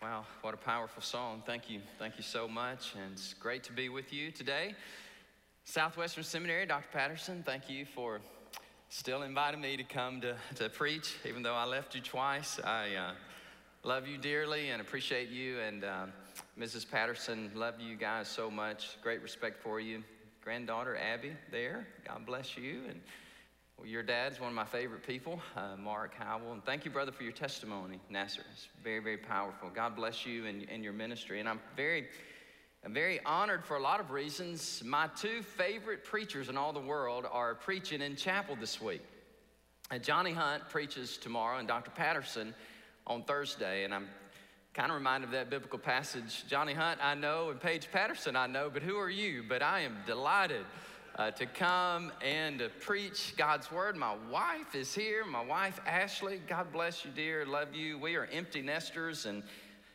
Wow, what a powerful song. Thank you so much, and it's great to be with you today. Southwestern Seminary, Dr. Patterson, thank you for still inviting me to come to preach, even though I left you twice. I love you dearly and appreciate you, and Mrs. Patterson, love you guys so much. Great respect for you. Granddaughter Abby there, God bless you, and well, your dad's one of my favorite people, Mark Howell. And thank you, brother, for your testimony, Nasser. It's very, very powerful. God bless you and your ministry. And I'm very honored for a lot of reasons. My two favorite preachers in all the world are preaching in chapel this week. Johnny Hunt preaches tomorrow and Dr. Patterson on Thursday. And I'm kind of reminded of that biblical passage. Johnny Hunt, I know, and Paige Patterson, I know, but who are you? But I am delighted to come and to preach God's word. My wife is here, my wife Ashley. God bless you, dear, love you. We are empty nesters, and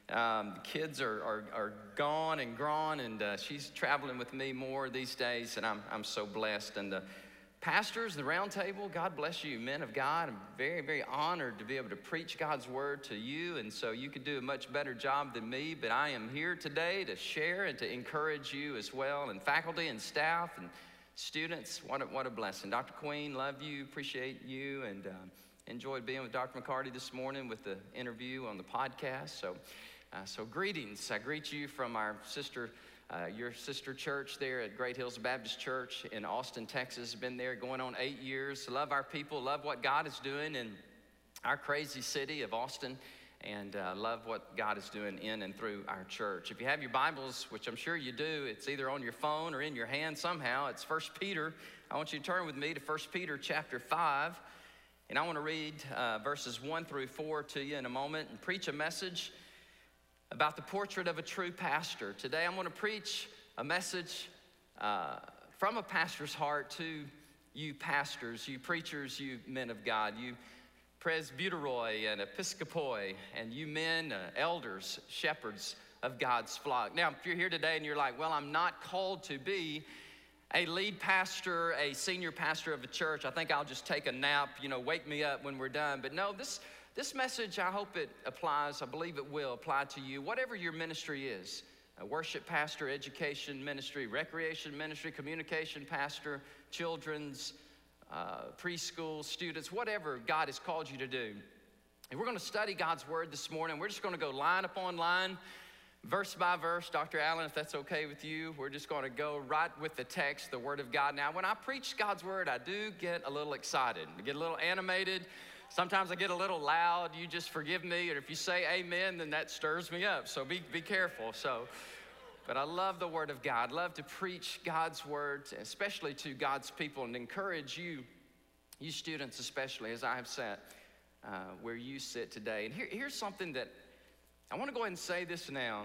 the kids are gone and grown, and she's traveling with me more these days, and I'm so blessed. And the pastors, the round table, God bless you, men of God. I'm very, very honored to be able to preach God's word to you, and so you could do a much better job than me, but I am here today to share and to encourage you as well, and faculty and staff and students, what a blessing. Dr. Queen, love you, appreciate you, and enjoyed being with Dr. McCarty this morning with the interview on the podcast. So greetings. I greet you from our sister, your sister church there at Great Hills Baptist Church in Austin, Texas. Been there going on 8 years. Love our people, love what God is doing in our crazy city of Austin, and love what God is doing in and through our church. If you have your Bibles, which I'm sure you do, it's either on your phone or in your hand somehow. It's 1 Peter. I want you to turn with me to 1 Peter chapter 5, and I want to read verses 1 through 4 to you in a moment and preach a message about the portrait of a true pastor. Today I'm going to preach a message from a pastor's heart to you pastors, you preachers, you men of God, you presbyteroi and episcopoi, and you men, elders, shepherds of God's flock. Now, if you're here today and you're like, well, I'm not called to be a lead pastor, a senior pastor of a church. I think I'll just take a nap, you know, wake me up when we're done. But no, this message, I hope it applies. I believe it will apply to you, whatever your ministry is. A worship pastor, education ministry, recreation ministry, communication pastor, children's, preschool, students, whatever God has called you to do. And we're going to study God's word this morning. We're just going to go line upon line, verse by verse. Dr. Allen, if that's okay with you, we're just going to go right with the text, the word of God. Now, when I preach God's word, I do get a little excited. I get a little animated. Sometimes I get a little loud. You just forgive me. Or if you say amen, then that stirs me up. So be careful. But I love the word of God. I love to preach God's word, especially to God's people, and encourage you students especially, as I have sat where you sit today. And here's something that I want to go ahead and say this now.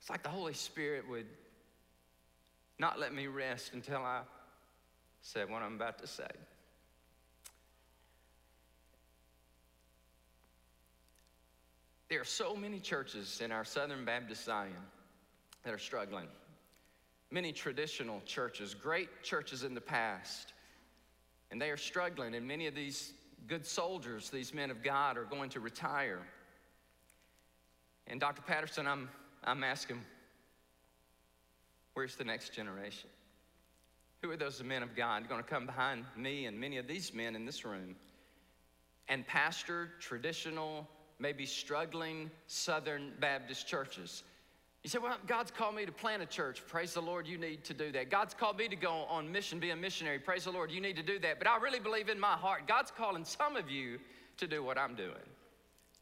It's like the Holy Spirit would not let me rest until I said what I'm about to say. There are so many churches in our Southern Baptist Zion that are struggling. Many traditional churches, great churches in the past, and they are struggling, and many of these good soldiers, these men of God, are going to retire. And Dr. Patterson, I'm asking, where's the next generation? Who are those men of God going to come behind me and many of these men in this room and pastor traditional, maybe struggling Southern Baptist churches? You say, well, God's called me to plant a church. Praise the Lord, you need to do that. God's called me to go on mission, be a missionary. Praise the Lord, you need to do that. But I really believe in my heart, God's calling some of you to do what I'm doing,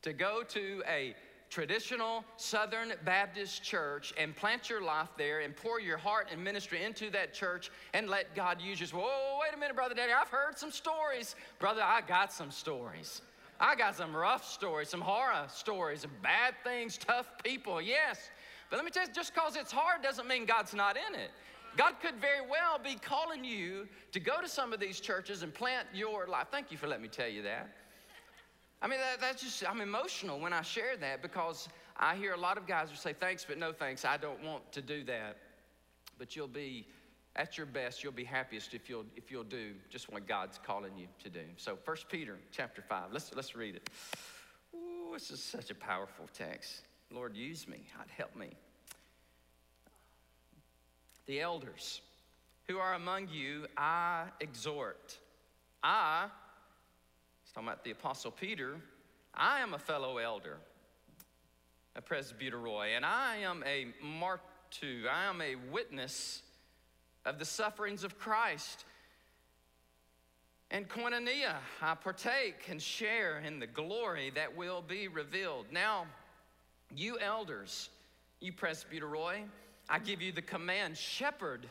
to go to a traditional Southern Baptist church and plant your life there and pour your heart and ministry into that church and let God use you. Whoa, wait a minute, Brother Danny, I've heard some stories. Brother, I got some stories. I got some rough stories, some horror stories, some bad things, tough people, yes. But let me tell you, just because it's hard doesn't mean God's not in it. God could very well be calling you to go to some of these churches and plant your life. Thank you for letting me tell you that. I mean, that's just, I'm emotional when I share that, because I hear a lot of guys who say, thanks, but no thanks, I don't want to do that. But you'll be at your best, you'll be happiest if you'll do just what God's calling you to do. So 1 Peter chapter 5, let's read it. Ooh. this is such a powerful text. Lord, use me. Help me. The elders who are among you, I exhort. He's talking about the Apostle Peter. I am a fellow elder, a presbyteroi, and I am a martyr. I am a witness of the sufferings of Christ. And koinonia, I partake and share in the glory that will be revealed. Now, you elders, you presbyteroi, I give you the command, shepherd,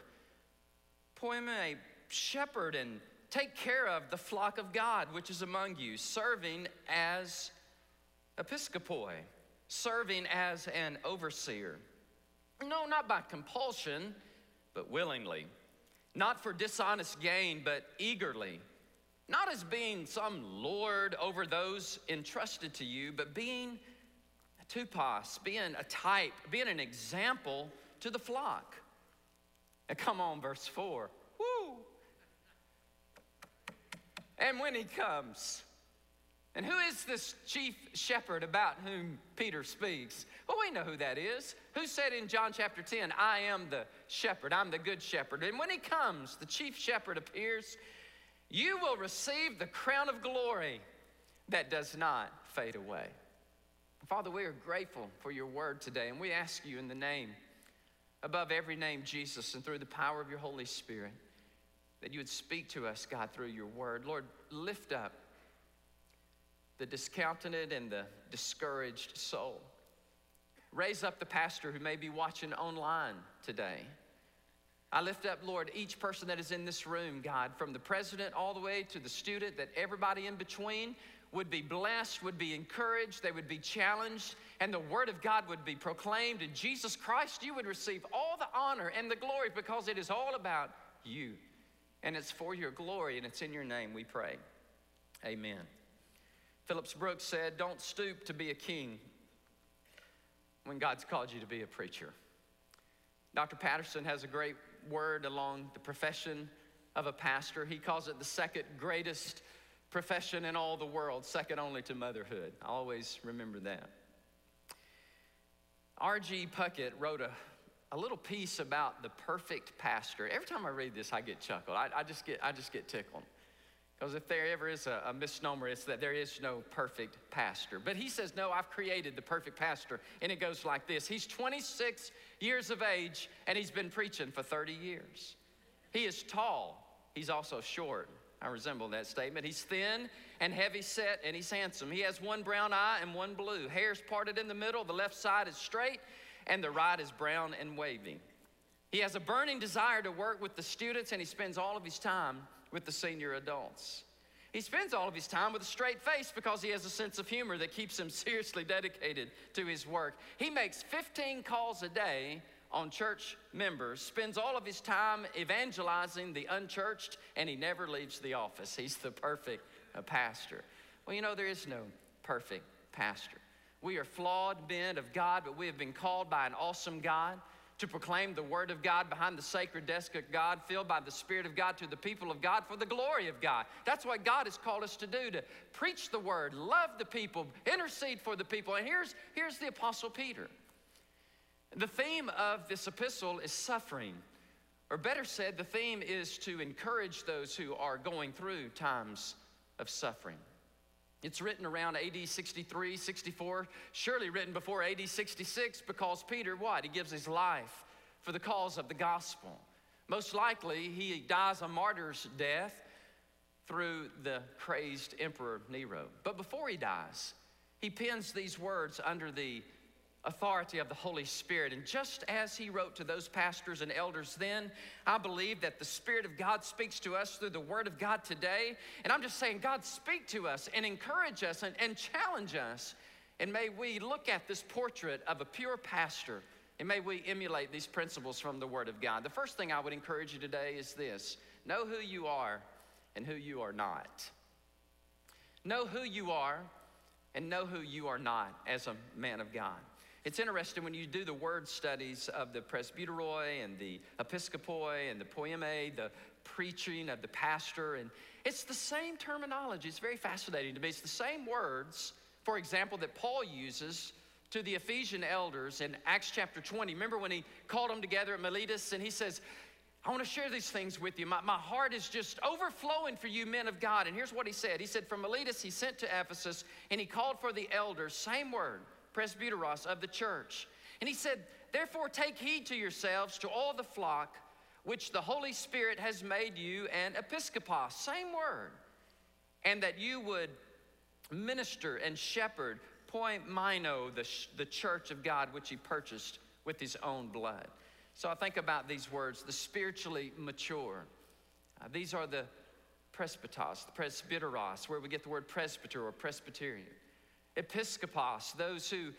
poime, shepherd, and take care of the flock of God which is among you, serving as episcopoi, serving as an overseer. No, not by compulsion, but willingly. Not for dishonest gain, but eagerly. Not as being some lord over those entrusted to you, but being a tupas, being a type, being an example to the flock. And come on, verse 4. Woo! And when he comes, and who is this chief shepherd about whom Peter speaks? Well, we know who that is. Who said in John chapter 10, I am the shepherd, I'm the good shepherd. And when he comes, the chief shepherd appears, you will receive the crown of glory that does not fade away. Father, we are grateful for your word today, and we ask you in the name, above every name, Jesus, and through the power of your Holy Spirit, that you would speak to us, God, through your word. Lord, lift up the discounted and the discouraged soul. Raise up the pastor who may be watching online today. I lift up, Lord, each person that is in this room, God, from the president all the way to the student, that everybody in between would be blessed, would be encouraged, they would be challenged, and the word of God would be proclaimed. And Jesus Christ, you would receive all the honor and the glory, because it is all about you. And it's for your glory, and it's in your name we pray. Amen. Phillips Brooks said, don't stoop to be a king when God's called you to be a preacher. Dr. Patterson has a great word along the profession of a pastor. He calls it the second greatest profession in all the world, second only to motherhood. I always remember that. R.G. Puckett wrote a little piece about the perfect pastor. Every time I read this, I get chuckled. I just get tickled. Because if there ever is a misnomer, it's that there is no perfect pastor. But he says, no, I've created the perfect pastor. And it goes like this. He's 26 years of age, and he's been preaching for 30 years. He is tall. He's also short. I resemble that statement. He's thin and heavy set, and he's handsome. He has one brown eye and one blue. Hair's parted in the middle. The left side is straight, and the right is brown and wavy. He has a burning desire to work with the students, and he spends all of his time with the senior adults. He spends all of his time with a straight face because he has a sense of humor that keeps him seriously dedicated to his work. He makes 15 calls a day on church members, spends all of his time evangelizing the unchurched, and he never leaves the office. He's the perfect pastor. Well, you know, there is no perfect pastor. We are flawed men of God, but we have been called by an awesome God to proclaim the word of God behind the sacred desk of God, filled by the Spirit of God to the people of God for the glory of God. That's what God has called us to do, to preach the word, love the people, intercede for the people. And here's the Apostle Peter. The theme of this epistle is suffering, or better said, the theme is to encourage those who are going through times of suffering. It's written around AD 63, 64, surely written before AD 66, because Peter, what? He gives his life for the cause of the gospel. Most likely, he dies a martyr's death through the crazed emperor Nero. But before he dies, he pens these words under the authority of the Holy Spirit. And just as he wrote to those pastors and elders then, I believe that the Spirit of God speaks to us through the Word of God today. And I'm just saying, God, speak to us and encourage us and challenge us. And may we look at this portrait of a pure pastor, and may we emulate these principles from the Word of God. The first thing I would encourage you today is this: know who you are and who you are not. Know who you are and know who you are not as a man of God. It's interesting when you do the word studies of the presbyteroi and the episcopoi and the poime, the preaching of the pastor, and it's the same terminology. It's very fascinating to me. It's the same words for example, that Paul uses to the Ephesian elders in Acts chapter 20. Remember when he called them together at Miletus and he says, I want to share these things with you. My heart is just overflowing for you men of God. And here's what he said. He said, from Miletus he sent to Ephesus, and he called for the elders, same word, presbyteros, of the church. And he said, therefore take heed to yourselves, to all the flock, which the Holy Spirit has made you an episkopos, same word, and that you would minister and shepherd, poimeno, the church of God, which he purchased with his own blood. So I think about these words, the spiritually mature. These are the presbyteros, the presbyteros, where we get the word presbyter or Presbyterian. Episkopos, those who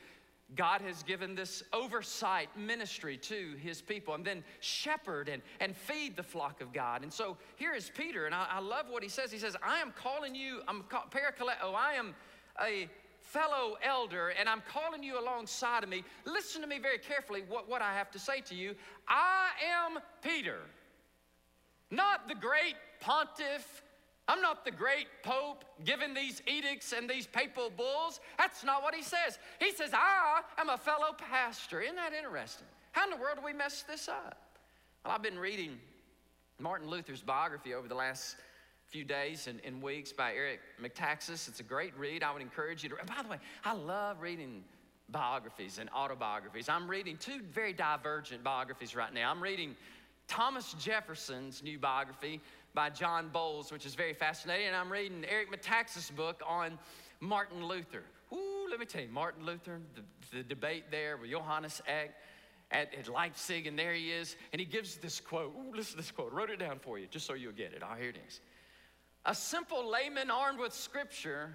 God has given this oversight ministry to his people. And then shepherd and feed the flock of God. And so here is Peter, and I love what he says. He says, I am calling you, I am a fellow elder, and I'm calling you alongside of me. Listen to me very carefully what I have to say to you. I am Peter, not the great pontiff. I'm not the great pope giving these edicts and these papal bulls. That's not what he says. He says, I am a fellow pastor. Isn't that interesting? How in the world do we mess this up? Well, I've been reading Martin Luther's biography over the last few days and weeks by Eric McTaxis. It's a great read. I would encourage you to, by the way, I love reading biographies and autobiographies. I'm reading two very divergent biographies right now. I'm reading Thomas Jefferson's new biography by John Bowles, which is very fascinating, and I'm reading Eric McTaxis' book on Martin Luther. Ooh, let me tell you, Martin Luther, the debate there with Johannes Eck at Leipzig, and there he is, and he gives this quote. Ooh, listen to this quote. I wrote it down for you, just so you'll get it. Here it is. A simple layman armed with Scripture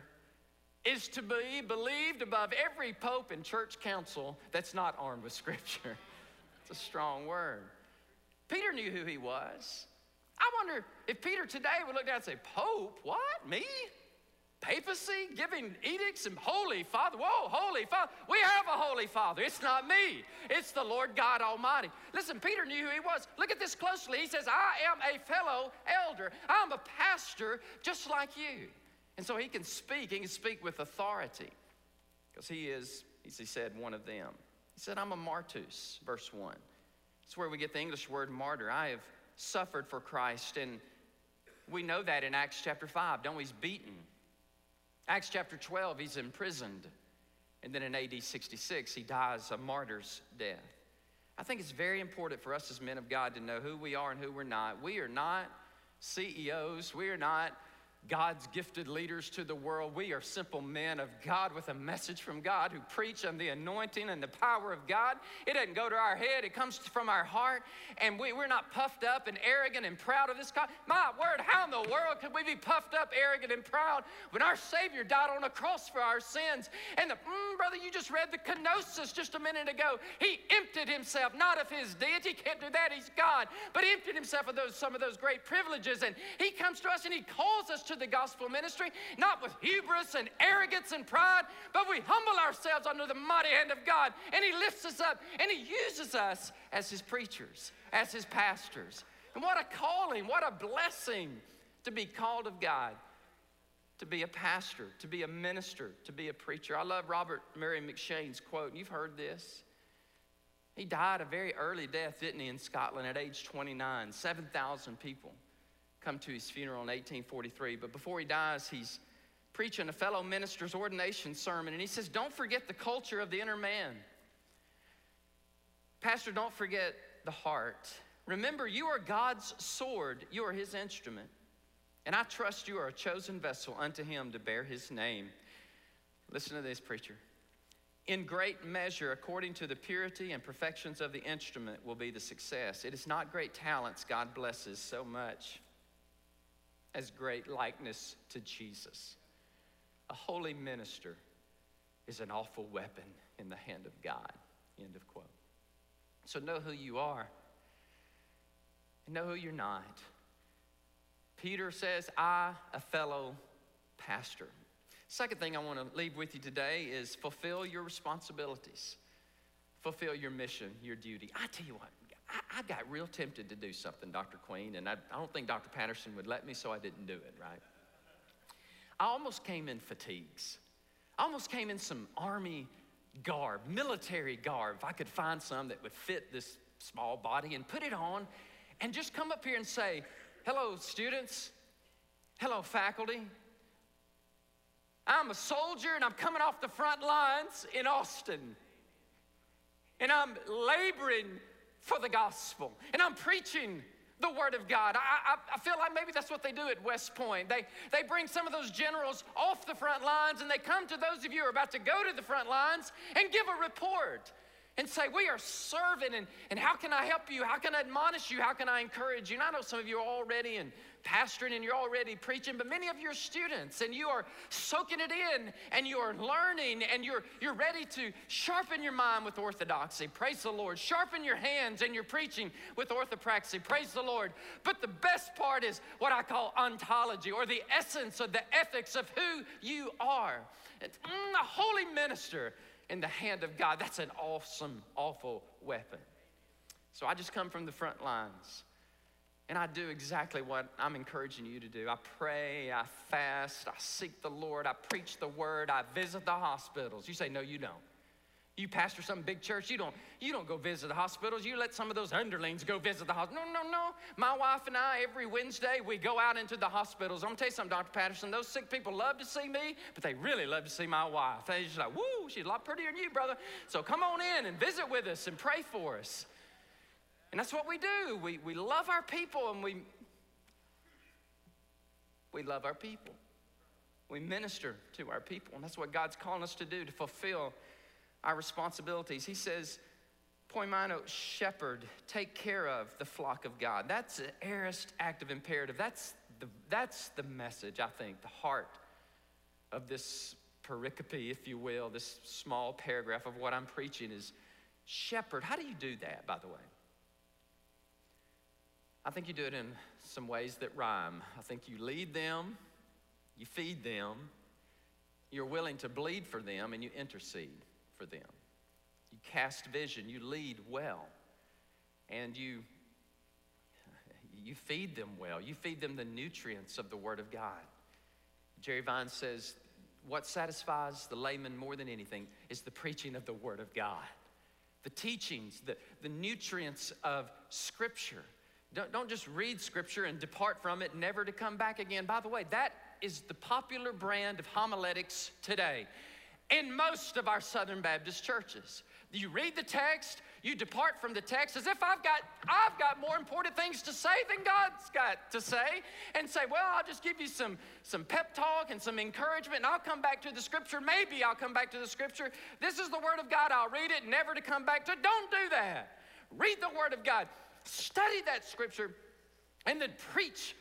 is to be believed above every pope and church council that's not armed with Scripture. It's a strong word. Peter knew who he was. I wonder if Peter today would look down and say, Pope, what, me? Papacy, giving edicts, and Holy Father, whoa, Holy Father. We have a Holy Father. It's not me. It's the Lord God Almighty. Listen, Peter knew who he was. Look at this closely. He says, I am a fellow elder. I'm a pastor just like you. And so he can speak with authority because he is, as he said, one of them. He said, I'm a martus, verse 1. That's where we get the English word martyr. I have suffered for Christ, and we know that in Acts chapter 5, don't we? He's beaten. Acts chapter 12, he's imprisoned, and then in AD 66, he dies a martyr's death. I think it's very important for us as men of God to know who we are and who we're not. We are not CEOs. We are not God's gifted leaders to the world. We are simple men of God with a message from God who preach on the anointing and the power of God. It doesn't go to our head. It comes from our heart, and we're not puffed up and arrogant and proud of this God. My word, how in the world could we be puffed up, arrogant, and proud when our Savior died on a cross for our sins? And brother, you just read the kenosis just a minute ago. He emptied himself, not of his deity. Can't do that. He's God. But he emptied himself of some of those great privileges, and he comes to us, and he calls us to the gospel ministry, not with hubris and arrogance and pride, but we humble ourselves under the mighty hand of God, and he lifts us up, and he uses us as his preachers, as his pastors. And what a calling, what a blessing to be called of God, to be a pastor, to be a minister, to be a preacher. I love Robert Murray McShane's quote, and you've heard this. He died a very early death, didn't he, in Scotland at age 29, 7,000 people come to his funeral in 1843. But before he dies, he's preaching a fellow minister's ordination sermon, and he says, don't forget the culture of the inner man. Pastor, don't forget the heart. Remember, you are God's sword. You are his instrument. And I trust you are a chosen vessel unto him to bear his name. Listen to this, preacher. In great measure, according to the purity and perfections of the instrument, will be the success. It is not great talents God blesses so much as great likeness to Jesus. A holy minister is an awful weapon in the hand of God. End of quote. So know who you are and know who you're not. Peter says, I, a fellow pastor. Second thing I want to leave with you today is fulfill your responsibilities. Fulfill your mission, your duty. I tell you what, I got real tempted to do something, Dr. Queen, and I don't think Dr. Patterson would let me, so I didn't do it, right? I almost came in fatigues. almost came in some army garb, military garb, if I could find some that would fit this small body, and put it on and just come up here and say, hello, students, hello, faculty. I'm a soldier and I'm coming off the front lines in Austin. And I'm laboring for the gospel. And I'm preaching the word of God. I feel like maybe that's what they do at West Point. They bring some of those generals off the front lines and they come to those of you who are about to go to the front lines and give a report and say, we are serving, and how can I help you? How can I admonish you? How can I encourage you? And I know some of you are already in pastoring and you're already preaching, but many of you are students and you are soaking it in and you are learning and you're ready to sharpen your mind with orthodoxy. Praise the Lord. Sharpen your hands and your preaching with orthopraxy. Praise the Lord. But the best part is what I call ontology, or the essence of the ethics of who you are. It's a holy minister in the hand of God. That's an awesome, awful weapon. So I just come from the front lines and I do exactly what I'm encouraging you to do. I pray, I fast, I seek the Lord, I preach the word, I visit the hospitals. You say, no, you don't. You pastor some big church, you don't go visit the hospitals. You let some of those underlings go visit the hospital. No, no, no. My wife and I, every Wednesday, we go out into the hospitals. I'm gonna tell you something, Dr. Patterson, those sick people love to see me, but they really love to see my wife. They're just like, woo, she's a lot prettier than you, brother. So come on in and visit with us and pray for us. And that's what we do. We love our people, and we love our people. We minister to our people, and that's what God's calling us to do, to fulfill our responsibilities. He says, poimano, shepherd, take care of the flock of God. That's an aorist active imperative. That's the message, I think, the heart of this pericope, if you will, this small paragraph of what I'm preaching is shepherd. How do you do that, by the way? I think you do it in some ways that rhyme. I think you lead them, you feed them, you're willing to bleed for them, and you intercede for them. You cast vision, you lead well, and you feed them well. You feed them the nutrients of the Word of God. Jerry Vine says, what satisfies the layman more than anything is the preaching of the Word of God, the teachings, the nutrients of Scripture. Don't just read Scripture and depart from it, never to come back again. By the way, that is the popular brand of homiletics today. In most of our Southern Baptist churches, you read the text, you depart from the text as if I've got more important things to say than God's got to say, and say, well, I'll just give you some pep talk and some encouragement, and I'll come back to the Scripture. Maybe I'll come back to the Scripture. This is the Word of God. I'll read it, never to come back to it. Don't do that. Read the Word of God. Study that Scripture, and then preach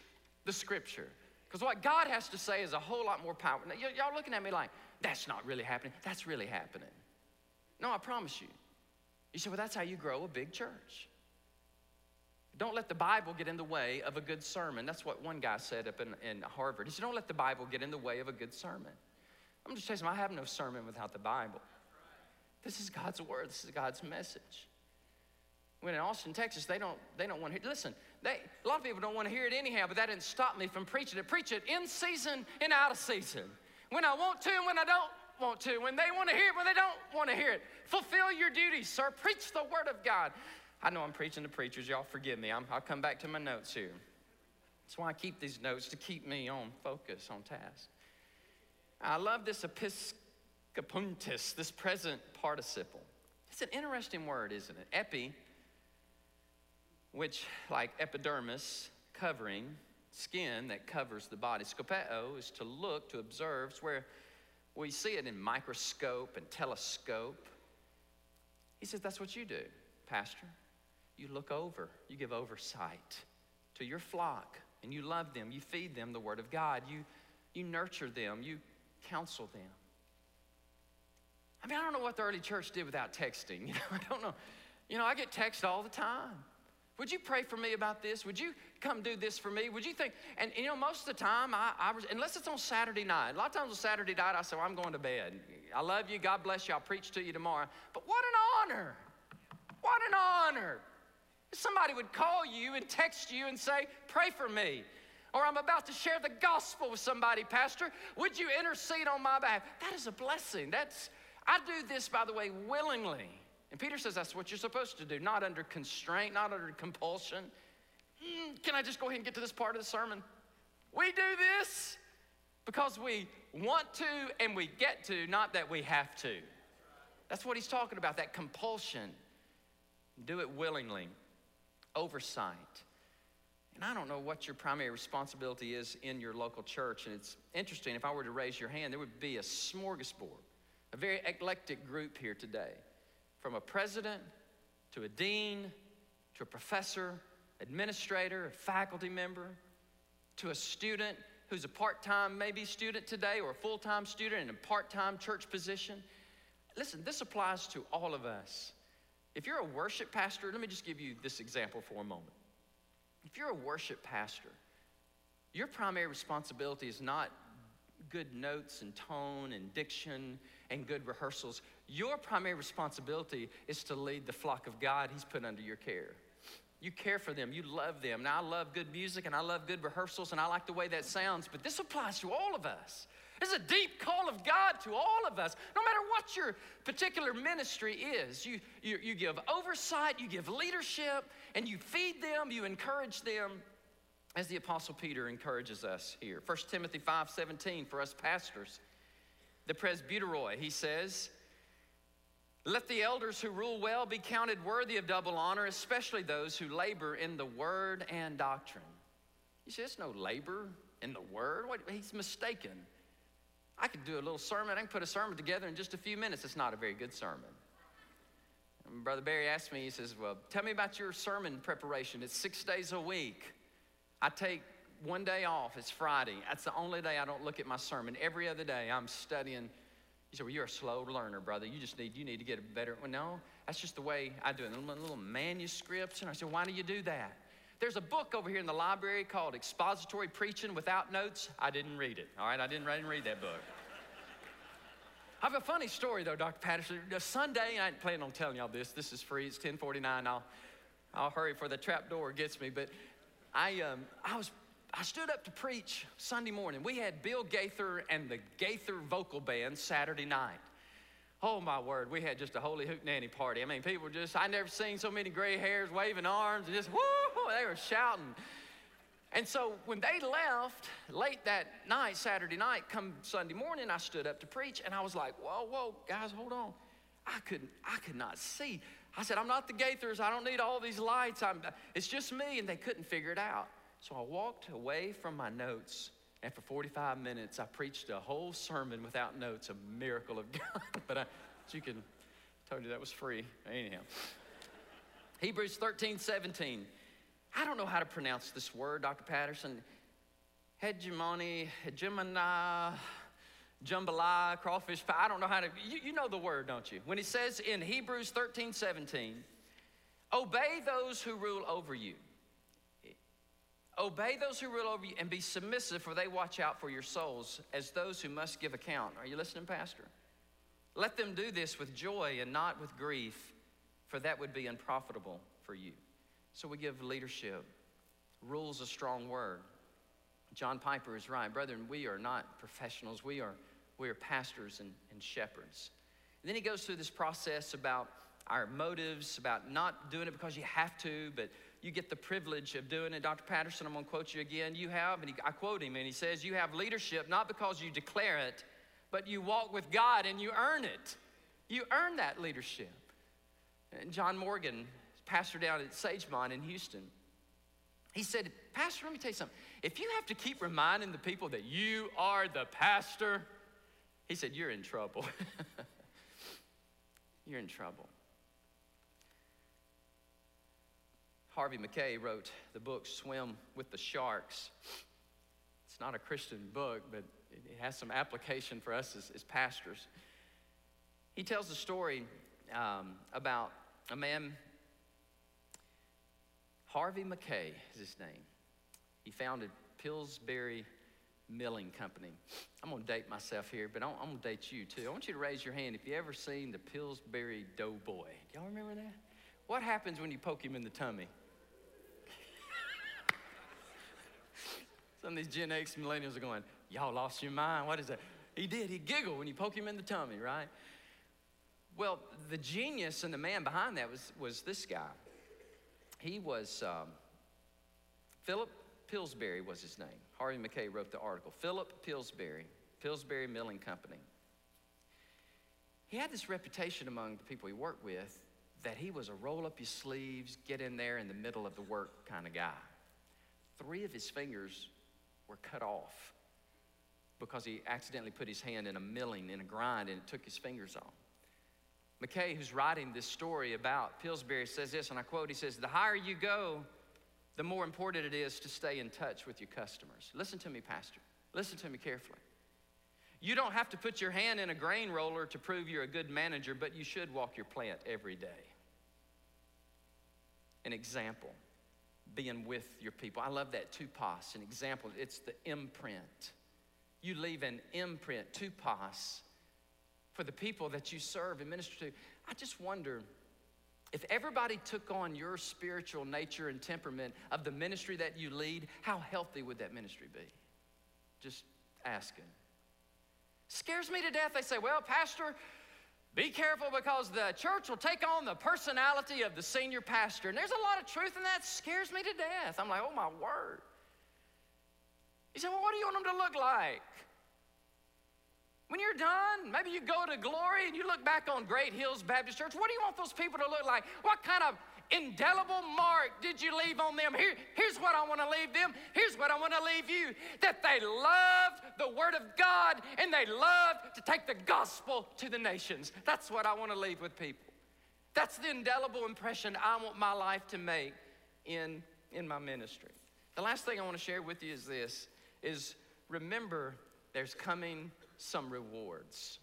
the Scripture. Because what God has to say is a whole lot more powerful. Now, y'all looking at me like, that's not really happening. That's really happening. No, I promise you. You say, well, that's how you grow a big church. Don't let the Bible get in the way of a good sermon. That's what one guy said up in Harvard. He said, don't let the Bible get in the way of a good sermon. I'm just telling you, I have no sermon without the Bible. This is God's word. This is God's message. When in Austin, Texas, they don't want to hear it. Listen, a lot of people don't want to hear it anyhow, but that didn't stop me from preaching it. Preach it in season and out of season. When I want to and when I don't want to. When they want to hear it, when they don't want to hear it. Fulfill your duties, sir. Preach the word of God. I know I'm preaching to preachers. Y'all forgive me. I'll come back to my notes here. That's why I keep these notes, to keep me on focus, on task. I love this episcopuntis, this present participle. It's an interesting word, isn't it? Epi, which, like epidermis, covering, skin that covers the body. Scopeo is to look, to observe. It's where we see it in microscope and telescope. He says, that's what you do, pastor. You look over, you give oversight to your flock, and you love them, you feed them the word of God, you nurture them, you counsel them. I mean, I don't know what the early church did without texting. I don't know. I get texts all the time. Would you pray for me about this? Would you come do this for me? Would you think? And most of the time, I unless it's on Saturday night. A lot of times on Saturday night, I say, well, I'm going to bed. I love you. God bless you. I'll preach to you tomorrow. But what an honor. What an honor. Somebody would call you and text you and say, pray for me. Or I'm about to share the gospel with somebody, Pastor. Would you intercede on my behalf? That is a blessing. I do this, by the way, willingly. And Peter says that's what you're supposed to do, not under constraint, not under compulsion. Can I just go ahead and get to this part of the sermon? We do this because we want to and we get to, not that we have to. That's what he's talking about, that compulsion. Do it willingly, oversight. And I don't know what your primary responsibility is in your local church, and it's interesting, if I were to raise your hand, there would be a smorgasbord, a very eclectic group here today, from a president to a dean to a professor, administrator, a faculty member, to a student who's a part-time maybe student today or a full-time student in a part-time church position. Listen, this applies to all of us. If you're a worship pastor, let me just give you this example for a moment. If you're a worship pastor, your primary responsibility is not good notes and tone and diction and good rehearsals. Your primary responsibility is to lead the flock of God he's put under your care. You care for them, you love them. Now, I love good music and I love good rehearsals and I like the way that sounds, but this applies to all of us. This is a deep call of God to all of us. No matter what your particular ministry is, you give oversight, you give leadership, and you feed them, you encourage them, as the Apostle Peter encourages us here. 1 Timothy 5:17 for us pastors, the presbyteroi, he says, let the elders who rule well be counted worthy of double honor, especially those who labor in the word and doctrine. You see, there's no labor in the word. What? He's mistaken. I could do a little sermon. I can put a sermon together in just a few minutes. It's not a very good sermon. And Brother Barry asked me, he says, well, tell me about your sermon preparation. It's 6 days a week. I take one day off. It's Friday. That's the only day I don't look at my sermon. Every other day I'm studying. You say, well, you're a slow learner, brother. You need to get a better. Well, no, that's just the way I do it. Little manuscripts. And I said, why do you do that? There's a book over here in the library called Expository Preaching Without Notes. I didn't read it, all right? I didn't read that book. I have a funny story, though, Dr. Patterson. Sunday, I ain't planning on telling y'all this. This is free. It's 10:49. I'll hurry before the trap door gets me. But I stood up to preach Sunday morning. We had Bill Gaither and the Gaither Vocal Band Saturday night. Oh, my word, we had just a holy hootenanny party. I mean, people were I never seen so many gray hairs waving arms and just, woo, they were shouting. And so when they left late that night, Saturday night, come Sunday morning, I stood up to preach, and I was like, whoa, guys, hold on. I could not see. I said, I'm not the Gaithers. I don't need all these lights. It's just me, and they couldn't figure it out. So I walked away from my notes. And for 45 minutes, I preached a whole sermon without notes, a miracle of God. But you can, I told you that was free. Anyhow, Hebrews 13:17. I don't know how to pronounce this word, Dr. Patterson. Hegemony, jambalaya, crawfish pie. I don't know how to, you know the word, don't you? When it says in Hebrews 13:17, obey those who rule over you. Obey those who rule over you and be submissive, for they watch out for your souls as those who must give account. Are you listening, Pastor? Let them do this with joy and not with grief, for that would be unprofitable for you. So we give leadership. Rule's a strong word. John Piper is right. Brethren, we are not professionals. We are pastors and shepherds. And then he goes through this process about our motives, about not doing it because you have to, but you get the privilege of doing it. Dr. Patterson, I'm going to quote you again. You have, and I quote him, and he says, you have leadership not because you declare it, but you walk with God and you earn it. You earn that leadership. And John Morgan, pastor down at Sagemont in Houston, he said, Pastor, let me tell you something. If you have to keep reminding the people that you are the pastor, he said, you're in trouble. You're in trouble. Harvey McKay wrote the book Swim with the Sharks. It's not a Christian book, but it has some application for us as pastors. He tells the story about a man, Harvey McKay is his name. He founded Pillsbury Milling Company. I'm going to date myself here, but I'm going to date you too. I want you to raise your hand if you ever seen the Pillsbury Doughboy. Y'all remember that? What happens when you poke him in the tummy? Some of these Gen X millennials are going, y'all lost your mind, what is that? He did, he giggled when you poke him in the tummy, right? Well, the genius and the man behind that was this guy. He was, Philip Pillsbury was his name. Harvey McKay wrote the article. Philip Pillsbury, Pillsbury Milling Company. He had this reputation among the people he worked with that he was a roll up your sleeves, get in there in the middle of the work kind of guy. 3 of his fingers were cut off because he accidentally put his hand in a milling, in a grind, and it took his fingers off. McKay, who's writing this story about Pillsbury, says this, and I quote, he says, "The higher you go, the more important it is to stay in touch with your customers." Listen to me, Pastor. Listen to me carefully. You don't have to put your hand in a grain roller to prove you're a good manager, but you should walk your plant every day. An example, being with your people. I love that, tupas, an example. It's the imprint. You leave an imprint, tupas, for the people that you serve and minister to. I just wonder if everybody took on your spiritual nature and temperament of the ministry that you lead, how healthy would that ministry be? Just asking. Scares me to death. They say, well, Pastor, be careful because the church will take on the personality of the senior pastor. And there's a lot of truth in that. It scares me to death. I'm like, oh, my word. He said, well, what do you want them to look like? When you're done, maybe you go to glory and you look back on Great Hills Baptist Church. What do you want those people to look like? What kind of indelible mark did you leave on them? Here's what I want to leave them. Here's what I want to leave you. That they loved the Word of God and they loved to take the gospel to the nations. That's what I want to leave with people. That's the indelible impression I want my life to make in my ministry. The last thing I want to share with you is this, is remember there's coming some rewards,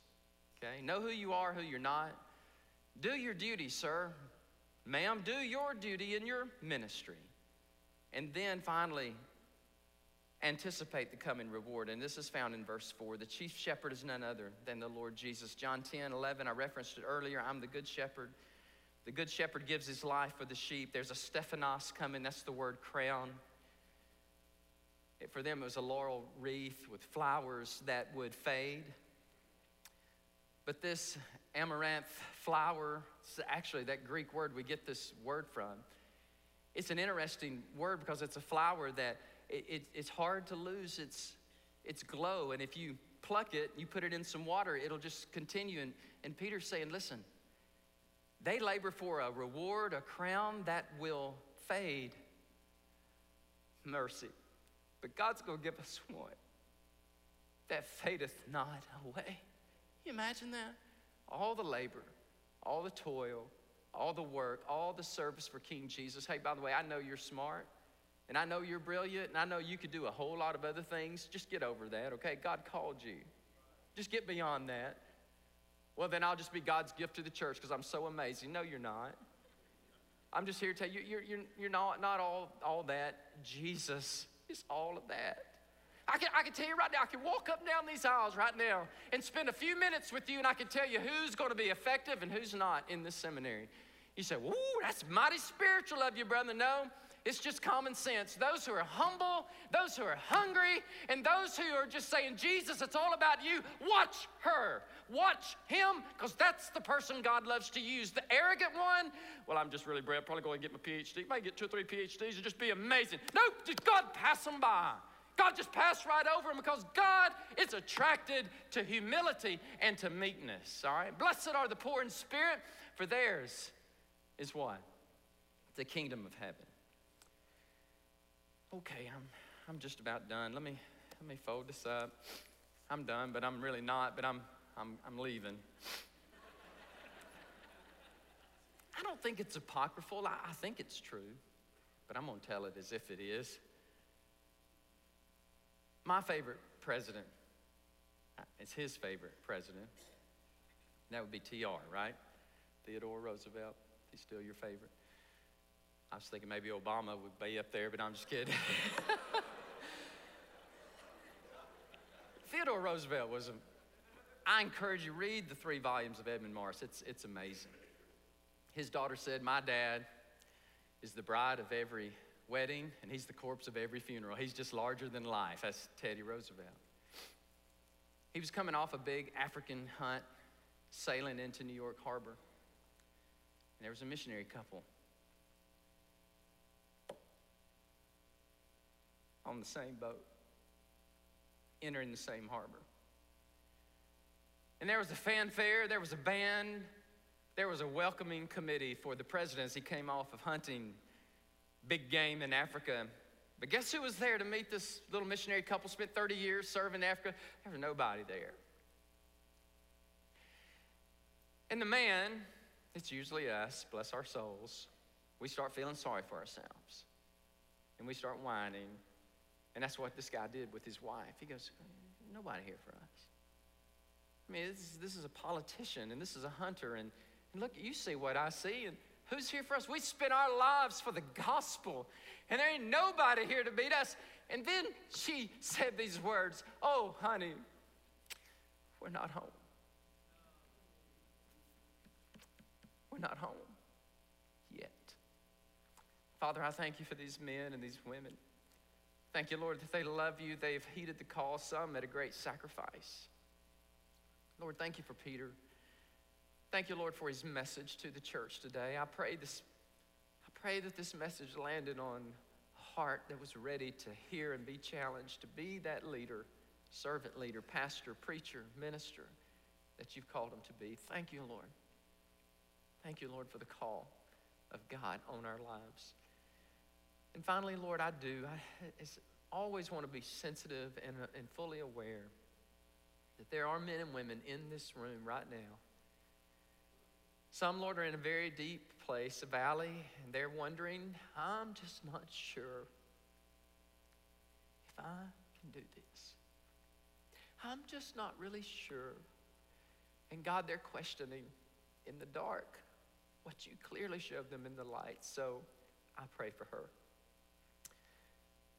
okay? Know who you are, who you're not. Do your duty, sir. Ma'am, do your duty in your ministry. And then finally, anticipate the coming reward. And this is found in verse 4. The chief shepherd is none other than the Lord Jesus. John 10:11, I referenced it earlier. I'm the good shepherd. The good shepherd gives his life for the sheep. There's a Stephanos coming. That's the word crown. For them, it was a laurel wreath with flowers that would fade. But this amaranth flower, it's actually that Greek word we get this word from. It's an interesting word because it's a flower that it's hard to lose its glow. And if you pluck it, you put it in some water, it'll just continue. And Peter's saying, listen, they labor for a reward, a crown that will fade. Mercy. But God's going to give us one that fadeth not away. Can you imagine that? All the labor, all the toil, all the work, all the service for King Jesus. Hey, by the way, I know you're smart, and I know you're brilliant, and I know you could do a whole lot of other things. Just get over that, okay? God called you. Just get beyond that. Well, then I'll just be God's gift to the church because I'm so amazing. No, you're not. I'm just here to tell you, you're not all that. Jesus is all of that. I can tell you right now, I can walk up and down these aisles right now and spend a few minutes with you, and I can tell you who's going to be effective and who's not in this seminary. You say, woo, that's mighty spiritual of you, brother. No, it's just common sense. Those who are humble, those who are hungry, and those who are just saying, Jesus, it's all about you. Watch her. Watch him, because that's the person God loves to use. The arrogant one, well, I'm just really brave. Probably going to get my PhD. Might get 2 or 3 PhDs and just be amazing. Nope, did God pass them by? God just passed right over him because God is attracted to humility and to meekness, all right? Blessed are the poor in spirit, for theirs is what? The kingdom of heaven. Okay, I'm just about done. Let me fold this up. I'm done, but I'm really not, but I'm leaving. I don't think it's apocryphal. I think it's true, but I'm going to tell it as if it is. My favorite president, it's his favorite president. That would be TR, right? Theodore Roosevelt, he's still your favorite. I was thinking maybe Obama would be up there, but I'm just kidding. Theodore Roosevelt was I encourage you, read the 3 volumes of Edmund Morris. It's amazing. His daughter said, my dad is the bride of every wedding, and he's the corpse of every funeral. He's just larger than life. That's Teddy Roosevelt. He was coming off a big African hunt, sailing into New York Harbor. And there was a missionary couple on the same boat, entering the same harbor. And there was a fanfare, there was a band, there was a welcoming committee for the presidents. He came off of hunting big game in Africa. But guess who was there to meet this little missionary couple? Spent 30 years serving Africa. There was nobody there. And the man, it's usually us, bless our souls, we start feeling sorry for ourselves. And we start whining. And that's what this guy did with his wife. He goes, nobody here for us. I mean, this is a politician, and this is a hunter, and look, you see what I see, and who's here for us? We spent our lives for the gospel, and there ain't nobody here to beat us. And then she said these words, oh, honey, we're not home. We're not home yet. Father, I thank you for these men and these women. Thank you, Lord, that they love you. They have heeded the call, some at a great sacrifice. Lord, thank you for Peter. Thank you, Lord, for his message to the church today. I pray that this message landed on a heart that was ready to hear and be challenged to be that leader, servant leader, pastor, preacher, minister that you've called him to be. Thank you, Lord. Thank you, Lord, for the call of God on our lives. And finally, Lord, I always want to be sensitive and fully aware that there are men and women in this room right now. Some, Lord, are in a very deep place, a valley, and they're wondering, I'm just not sure if I can do this. I'm just not really sure. And God, they're questioning in the dark what you clearly showed them in the light. So I pray for her,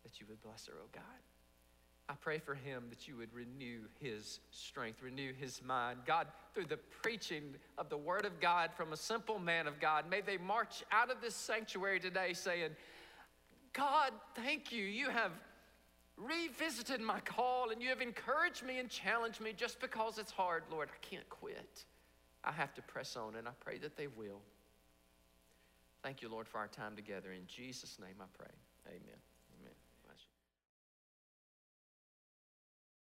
that you would bless her, oh God. I pray for him that you would renew his strength, renew his mind. God, through the preaching of the word of God from a simple man of God, may they march out of this sanctuary today saying, God, thank you. You have revisited my call, and you have encouraged me and challenged me. Just because it's hard, Lord, I can't quit. I have to press on, and I pray that they will. Thank you, Lord, for our time together. In Jesus' name I pray, amen.